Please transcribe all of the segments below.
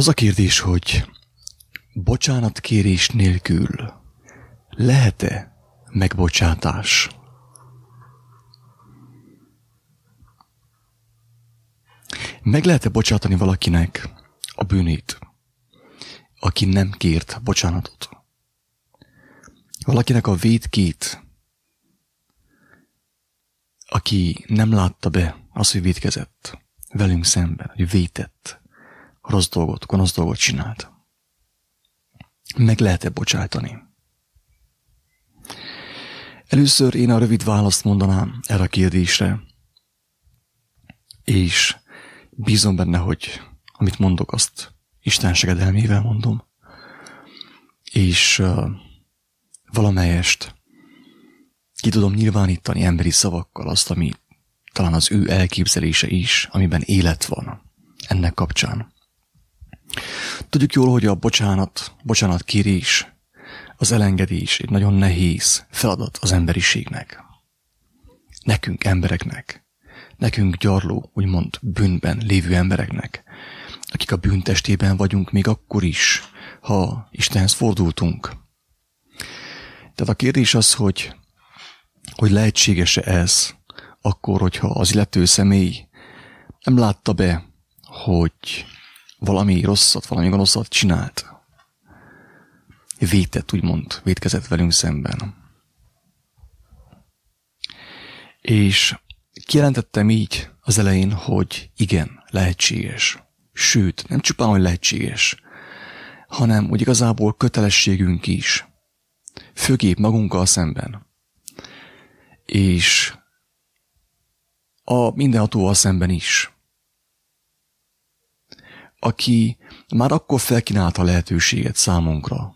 Az a kérdés, hogy bocsánatkérés nélkül lehet-e megbocsátás? Meg lehet-e bocsátani valakinek a bűnét, aki nem kért bocsánatot? Valakinek a vétkét, aki nem látta be azt, hogy vétkezett velünk szemben, hogy vétett, rossz dolgot, gonosz dolgot csinált. Meg lehet-e bocsátani? Először én a rövid választ mondanám erre a kérdésre, és bízom benne, hogy amit mondok, azt Isten segedelmével mondom, és valamelyest ki tudom nyilvánítani emberi szavakkal azt, ami talán az ő elképzelése is, amiben élet van ennek kapcsán. Tudjuk jól, hogy a bocsánatkérés, az elengedés egy nagyon nehéz feladat az emberiségnek. Nekünk embereknek, nekünk gyarló, úgymond bűnben lévő embereknek, akik a bűntestében vagyunk még akkor is, ha Istenhez fordultunk. Tehát a kérdés az, hogy lehetséges-e ez, akkor, hogyha az illető személy nem látta be, hogy valami rosszat, valami gonoszat csinált. Vétett, úgymond, vétkezett velünk szemben. És kijelentettem így az elején, hogy igen, lehetséges. Sőt, nem csupán, hogy lehetséges, hanem hogy igazából kötelességünk is. Főképp magunkkal szemben. És a mindenhatóval szemben is. Aki már akkor felkínálta lehetőséget számunkra,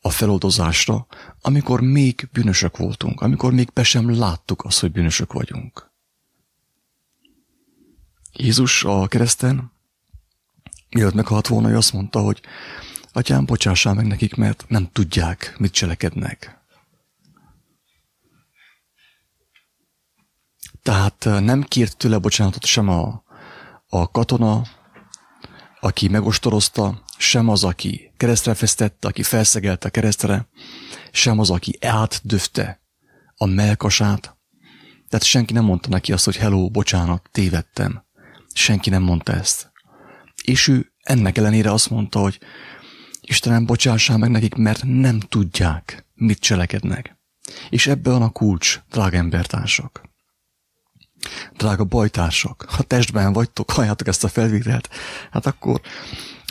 a feloldozásra, amikor még bűnösök voltunk, amikor még be sem láttuk azt, hogy bűnösök vagyunk. Jézus a kereszten, mielőtt meghalt volna, ő azt mondta, hogy Atyám, bocsássál meg nekik, mert nem tudják, mit cselekednek. Tehát nem kért tőle bocsánatot sem a katona, aki megostorozta, sem az, aki keresztre fesztette, aki felszegelte a keresztre, sem az, aki átdöfte a mellkasát. Tehát senki nem mondta neki azt, hogy hello, bocsánat, tévedtem. Senki nem mondta ezt. És ő ennek ellenére azt mondta, hogy Istenem, bocsássál meg nekik, mert nem tudják, mit cselekednek. És ebben van a kulcs, drága embertársak. Drága bajtársak, ha testben vagytok, halljátok ezt a felvételt, hát akkor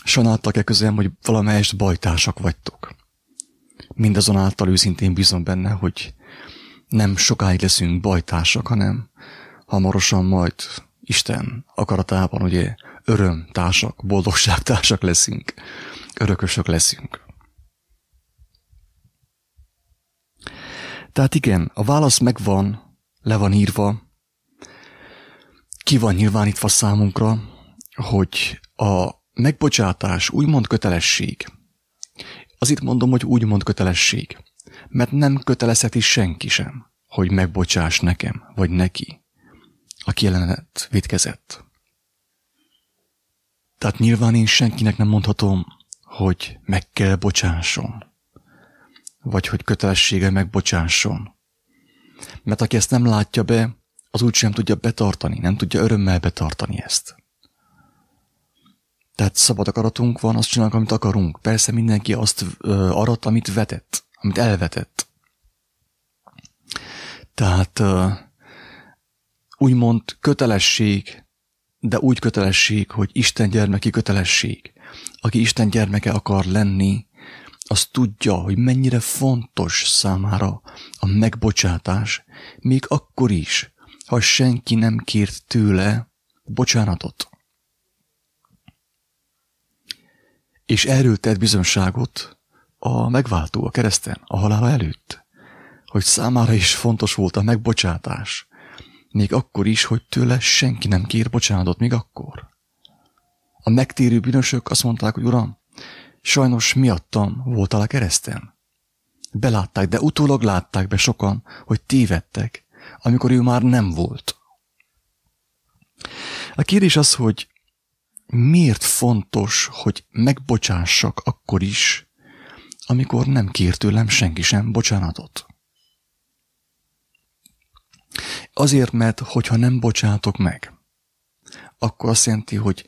sajnáltak-e közben, hogy valamelyest bajtársak vagytok. Mindazonáltal őszintén bízom benne, hogy nem sokáig leszünk bajtársak, hanem hamarosan majd Isten akaratában ugye örömtársak, boldogságtársak leszünk, örökösök leszünk. Tehát igen, a válasz megvan, le van írva, ki van nyilvánítva számunkra, hogy a megbocsátás úgymond kötelesség. Azért mondom, hogy úgymond kötelesség, mert nem kötelezheti senki sem, hogy megbocsáss nekem, vagy neki, aki ellenet vétkezett. Tehát nyilván én senkinek nem mondhatom, hogy meg kell bocsásson, vagy hogy kötelessége megbocsásson. Mert aki ezt nem látja be, az úgysem tudja betartani, nem tudja örömmel betartani ezt. Tehát szabad akaratunk van, azt csinálunk, amit akarunk. Persze mindenki azt arat, amit vetett, amit elvetett. Tehát úgymond kötelesség, de úgy kötelesség, hogy Isten gyermeki kötelesség. Aki Isten gyermeke akar lenni, az tudja, hogy mennyire fontos számára a megbocsátás, még akkor is, ha senki nem kért tőle bocsánatot. És erről tett bizonyságot a megváltó a kereszten, a halála előtt, hogy számára is fontos volt a megbocsátás, még akkor is, hogy tőle senki nem kér bocsánatot, még akkor. A megtérő bűnösök azt mondták, hogy Uram, sajnos miattam voltál a kereszten. Belátták, de utólag látták be sokan, hogy tévedtek, amikor ő már nem volt. A kérdés az, hogy miért fontos, hogy megbocsássak akkor is, amikor nem kér tőlem senki sem bocsánatot? Azért, mert hogyha nem bocsátok meg, akkor azt jelenti, hogy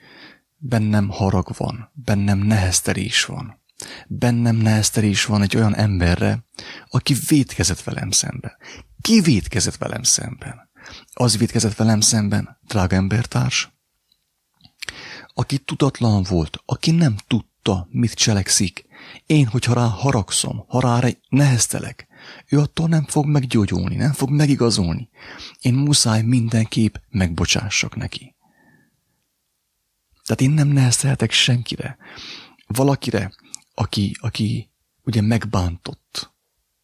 bennem harag van, bennem neheztelés van. Bennem neheztelés van egy olyan emberre, aki vétkezett velem szemben. Ki vétkezett velem szemben? Az vétkezett velem szemben, drága embertárs, aki tudatlan volt, aki nem tudta, mit cselekszik. Én, hogyha rá haragszom, ha rá neheztelek, ő attól nem fog meggyógyulni, nem fog megigazolni. Én muszáj mindenképp megbocsássak neki. Tehát én nem neheztelhetek senkire. Valakire, aki ugye megbántott,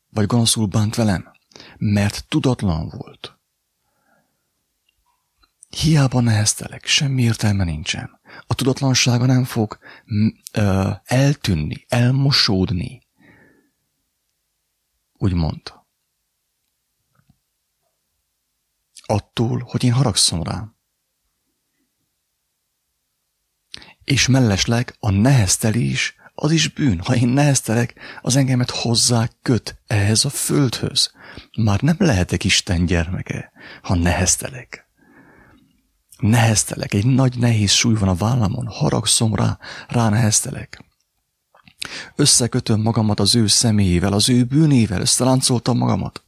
vagy gonoszul bánt velem, mert tudatlan volt. Hiába neheztelek, semmi értelme nincsen. A tudatlansága nem fog eltűnni, elmosódni. Úgymond. Attól, hogy én haragszom rá. És mellesleg a neheztelés, az is bűn. Ha én neheztelek, az engemet hozzá köt ehhez a földhöz. Már nem lehetek Isten gyermeke, ha neheztelek. Neheztelek, egy nagy nehéz súly van a vállamon, haragszom rá, ráneheztelek. Összekötöm magamat az ő személyével, az ő bűnével, összeláncoltam magamat.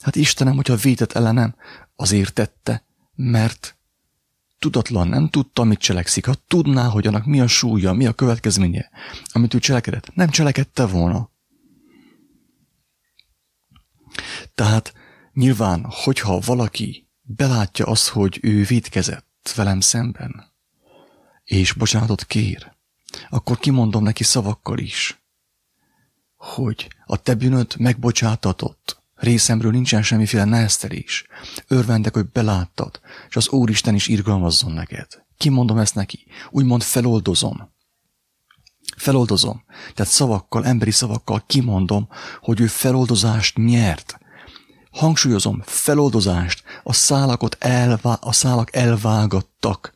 Hát Istenem, hogyha vétett ellenem, azért tette, mert tudatlan, nem tudta, mit cselekszik. Ha tudná, hogy annak mi a súlya, mi a következménye, amit ő cselekedett, nem cselekedte volna. Tehát nyilván, hogyha valaki belátja azt, hogy ő vétkezett velem szemben, és bocsánatot kér, akkor kimondom neki szavakkal is, hogy a te bűnöd megbocsátatott, részemről nincsen semmiféle neheztelés, örvendek, hogy beláttad, és az Úristen is irgalmazzon neked. Kimondom ezt neki, úgymond feloldozom. Feloldozom, tehát szavakkal, emberi szavakkal kimondom, hogy ő feloldozást nyert. Hangsúlyozom, feloldozást, a szálak elvágattak,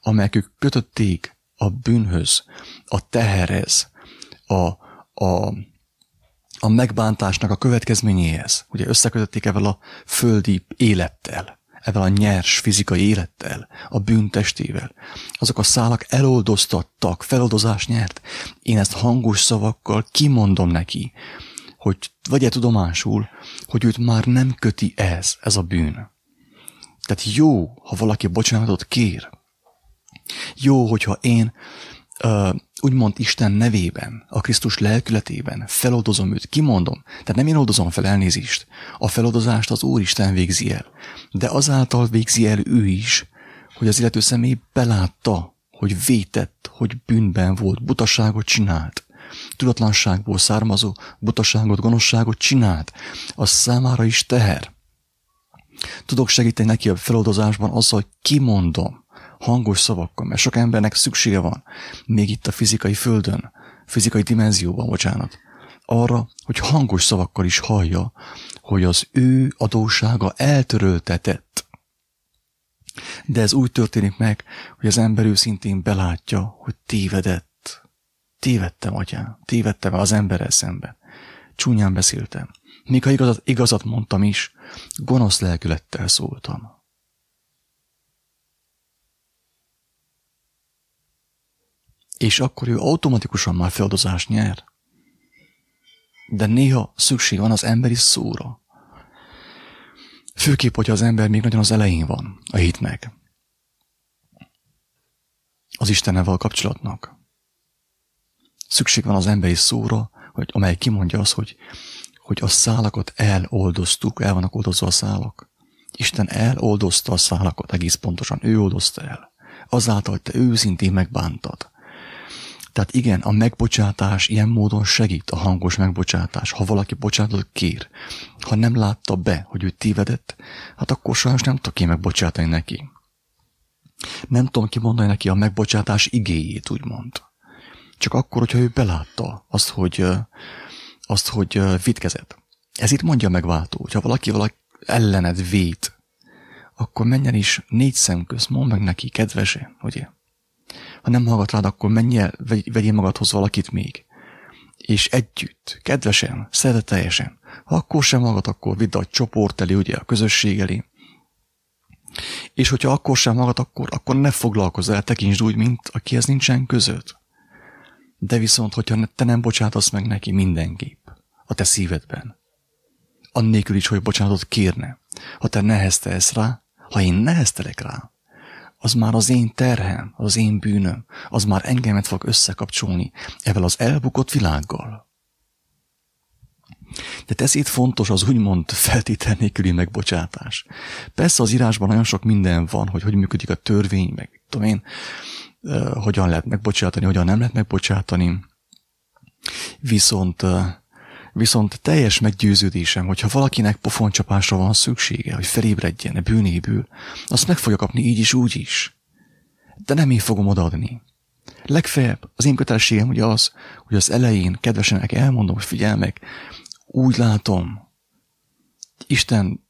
amelyek ők kötötték a bűnhöz, a teherhez, a megbántásnak a következményéhez. Ugye összekötötték ezzel a földi élettel, ezzel a nyers fizikai élettel, a bűntestével. Azok a szálak eloldoztattak, feloldozást nyert. Én ezt hangos szavakkal kimondom neki, hogy vegye tudomásul, hogy őt már nem köti ez a bűn. Tehát jó, ha valaki bocsánatot kér. Jó, hogyha én úgymond Isten nevében, a Krisztus lelkületében feloldozom őt, kimondom. Tehát nem én oldozom fel, elnézést. A feloldozást az Úristen végzi el. De azáltal végzi el ő is, hogy az illető személy belátta, hogy vétett, hogy bűnben volt, butaságot csinált. Tudatlanságból származó butaságot, gonoszságot csinált. Az számára is teher. Tudok segíteni neki a feloldozásban azzal, hogy kimondom. Hangos szavakkal, mert sok embernek szüksége van, még itt a fizikai földön, fizikai dimenzióban, bocsánat, arra, hogy hangos szavakkal is hallja, hogy az ő adóssága eltöröltetett. De ez úgy történik meg, hogy az ember őszintén belátja, hogy tévedett. Tévedtem, atyám, tévedtem az emberrel szemben. Csúnyán beszéltem. Még ha igazat mondtam is, gonosz lelkülettel szóltam. És akkor ő automatikusan már feloldozást nyer. De néha szükség van az emberi szóra. Főképp, hogyha az ember még nagyon az elején van a hitnek. Az Istennel való kapcsolatnak. Szükség van az emberi szóra, amely kimondja azt, hogy a szálakat eloldoztuk, el vannak oldozva a szálak. Isten eloldozta a szálakat egész pontosan, ő oldozta el. Azáltal, te őszintén megbántad. Tehát igen, a megbocsátás ilyen módon segít, a hangos megbocsátás. Ha valaki bocsánatot kér, ha nem látta be, hogy ő tévedett, hát akkor sajnos nem tudok én megbocsátani neki. Nem tudom kimondani neki a megbocsátás igéjét, úgymond. Csak akkor, hogyha ő belátta azt, hogy vétkezett. Ez itt mondja a megváltó, hogyha valaki ellened vét, akkor menjen is négy szem közt, mondd meg neki, kedvese, ugye? ha nem hallgat rád, akkor menj el, vegyél magadhoz valakit még. És együtt, kedvesen, szeretetesen, ha akkor sem hallgat, akkor vidd a csoport elé, ugye, a közösség elé. És hogyha akkor sem hallgat, akkor ne foglalkozz el, tekintsd úgy, mint akihez nincsen között. De viszont, hogyha te nem bocsátasz meg neki mindenképp, a te szívedben, annélkül is, hogy bocsánatot kérne, ha te neheztelsz rá, ha én neheztelek rá, az már az én terhem, az én bűnöm, az már engemet fog összekapcsolni evel az elbukott világgal. Tehát ezért fontos az úgymond feltétel nélküli megbocsátás. Persze az írásban nagyon sok minden van, hogy működik a törvény, meg tudom én, hogyan lehet megbocsátani, hogyan nem lehet megbocsátani. Viszont teljes meggyőződésem, hogyha valakinek pofoncsapásra van szüksége, hogy felébredjen a bűnéből, azt meg fogja kapni így is, úgy is. De nem én fogom odaadni. Legfeljebb az én kötelességem ugye az, hogy az elején kedvesenek elmondom, hogy figyelj meg, úgy látom, Isten,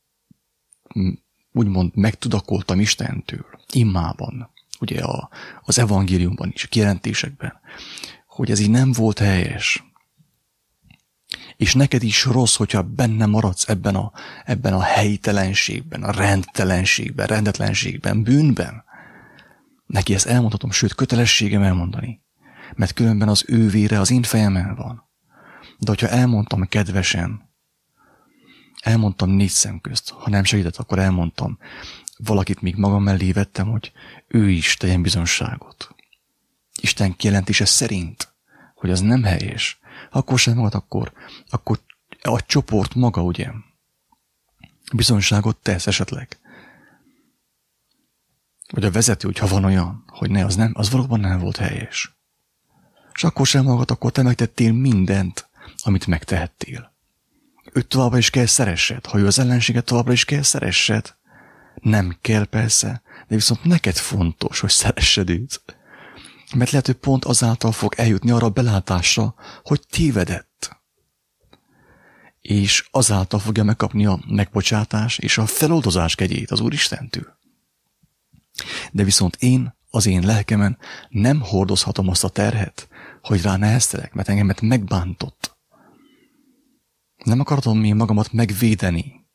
úgymond megtudakoltam Istentől, immában, ugye az evangéliumban is, a kijelentésekben, hogy ez így nem volt helyes. És neked is rossz, hogyha benne maradsz ebben a helytelenségben, a rendtelenségben, rendetlenségben, bűnben. Neki ezt elmondhatom, sőt, kötelességem elmondani. Mert különben az ő vére az én fejemen van. De hogyha elmondtam kedvesen, elmondtam négy szem közt, ha nem segített, akkor elmondtam. Valakit még magam mellé vettem, hogy ő is tegyen bizonságot. Isten kijelentése szerint, hogy az nem helyes, akkor sem magad, akkor a csoport maga, ugye, bizonyságot tesz esetleg. Vagy a vezető, hogyha van olyan, hogy ne, az nem, az valóban nem volt helyes. És akkor sem magad, akkor te megtettél mindent, amit megtehettél. Őt továbbra is kell szeressed, ha ő az ellenséget továbbra is kell szeressed. Nem kell persze, de viszont neked fontos, hogy szeressed őt. Mert lehet, hogy pont azáltal fog eljutni arra a belátásra, hogy tévedett. És azáltal fogja megkapni a megbocsátás és a feloldozás kegyét az Úristentől. De viszont én, az én lelkemen nem hordozhatom azt a terhet, hogy rá neheztelek, mert engemet megbántott. Nem akartam én magamat megvédeni,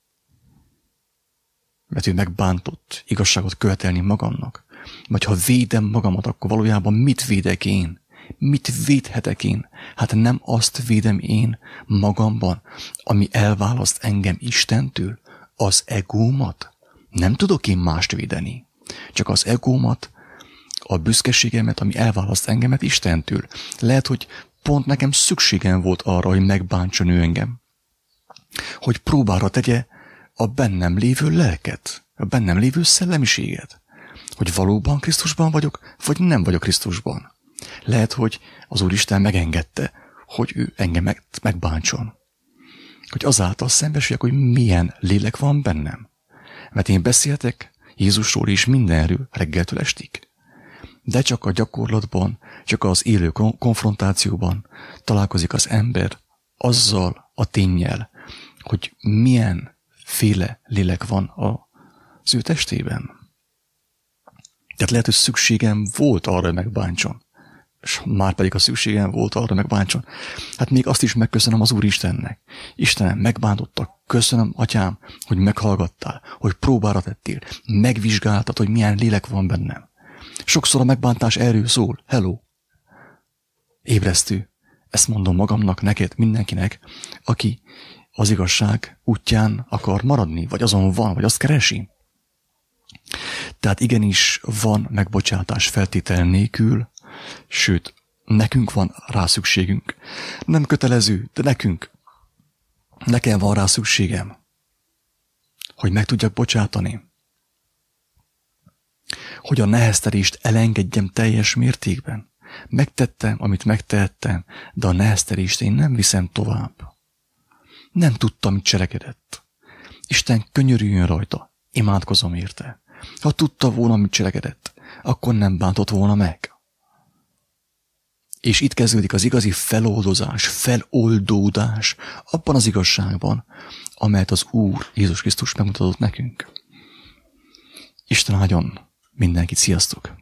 mert ő megbántott, igazságot követelni magamnak. Vagy ha védem magamat, akkor valójában mit védek én? Mit védhetek én? Hát nem azt védem én magamban, ami elválaszt engem Istentől, az egómat. Nem tudok én mást védeni, csak az egómat, a büszkeségemet, ami elválaszt engemet Istentől. Lehet, hogy pont nekem szükségem volt arra, hogy megbántson ő engem. Hogy próbára tegye a bennem lévő lelket, a bennem lévő szellemiséget. Hogy valóban Krisztusban vagyok, vagy nem vagyok Krisztusban. Lehet, hogy az Úristen megengedte, hogy ő engem megbántson. Hogy azáltal szembesüljek, hogy milyen lélek van bennem. Mert én beszéltek Jézusról és mindenről reggeltől estig. De csak a gyakorlatban, csak az élő konfrontációban találkozik az ember azzal a ténnyel, hogy milyen féle lélek van az ő testében. Tehát lehet, hogy szükségem volt arra, hogy megbántson. És már pedig a szükségem volt arra, hogy megbántson. Hát még azt is megköszönöm az Úristennek. Istenem, megbántottak. Köszönöm, Atyám, hogy meghallgattál, hogy próbára tettél, megvizsgáltad, hogy milyen lélek van bennem. Sokszor a megbántás erről szól. Hello! Ébresztő. Ezt mondom magamnak, neked, mindenkinek, aki az igazság útján akar maradni, vagy azon van, vagy azt keresi. Tehát igenis van megbocsátás feltétel nélkül, sőt, nekünk van rá szükségünk. Nem kötelező, de nekem van rá szükségem, hogy meg tudjak bocsátani. Hogy a neheztelést elengedjem teljes mértékben. Megtettem, amit megtehettem, de a neheztelést én nem viszem tovább. Nem tudtam, mit cselekedett. Isten könyörüljön rajta, imádkozom érte. Ha tudta volna, mit cselekedett, akkor nem bántott volna meg. És itt kezdődik az igazi feloldozás, feloldódás abban az igazságban, amelyet az Úr Jézus Krisztus megmutatott nekünk. Isten áldjon mindenkit, sziasztok!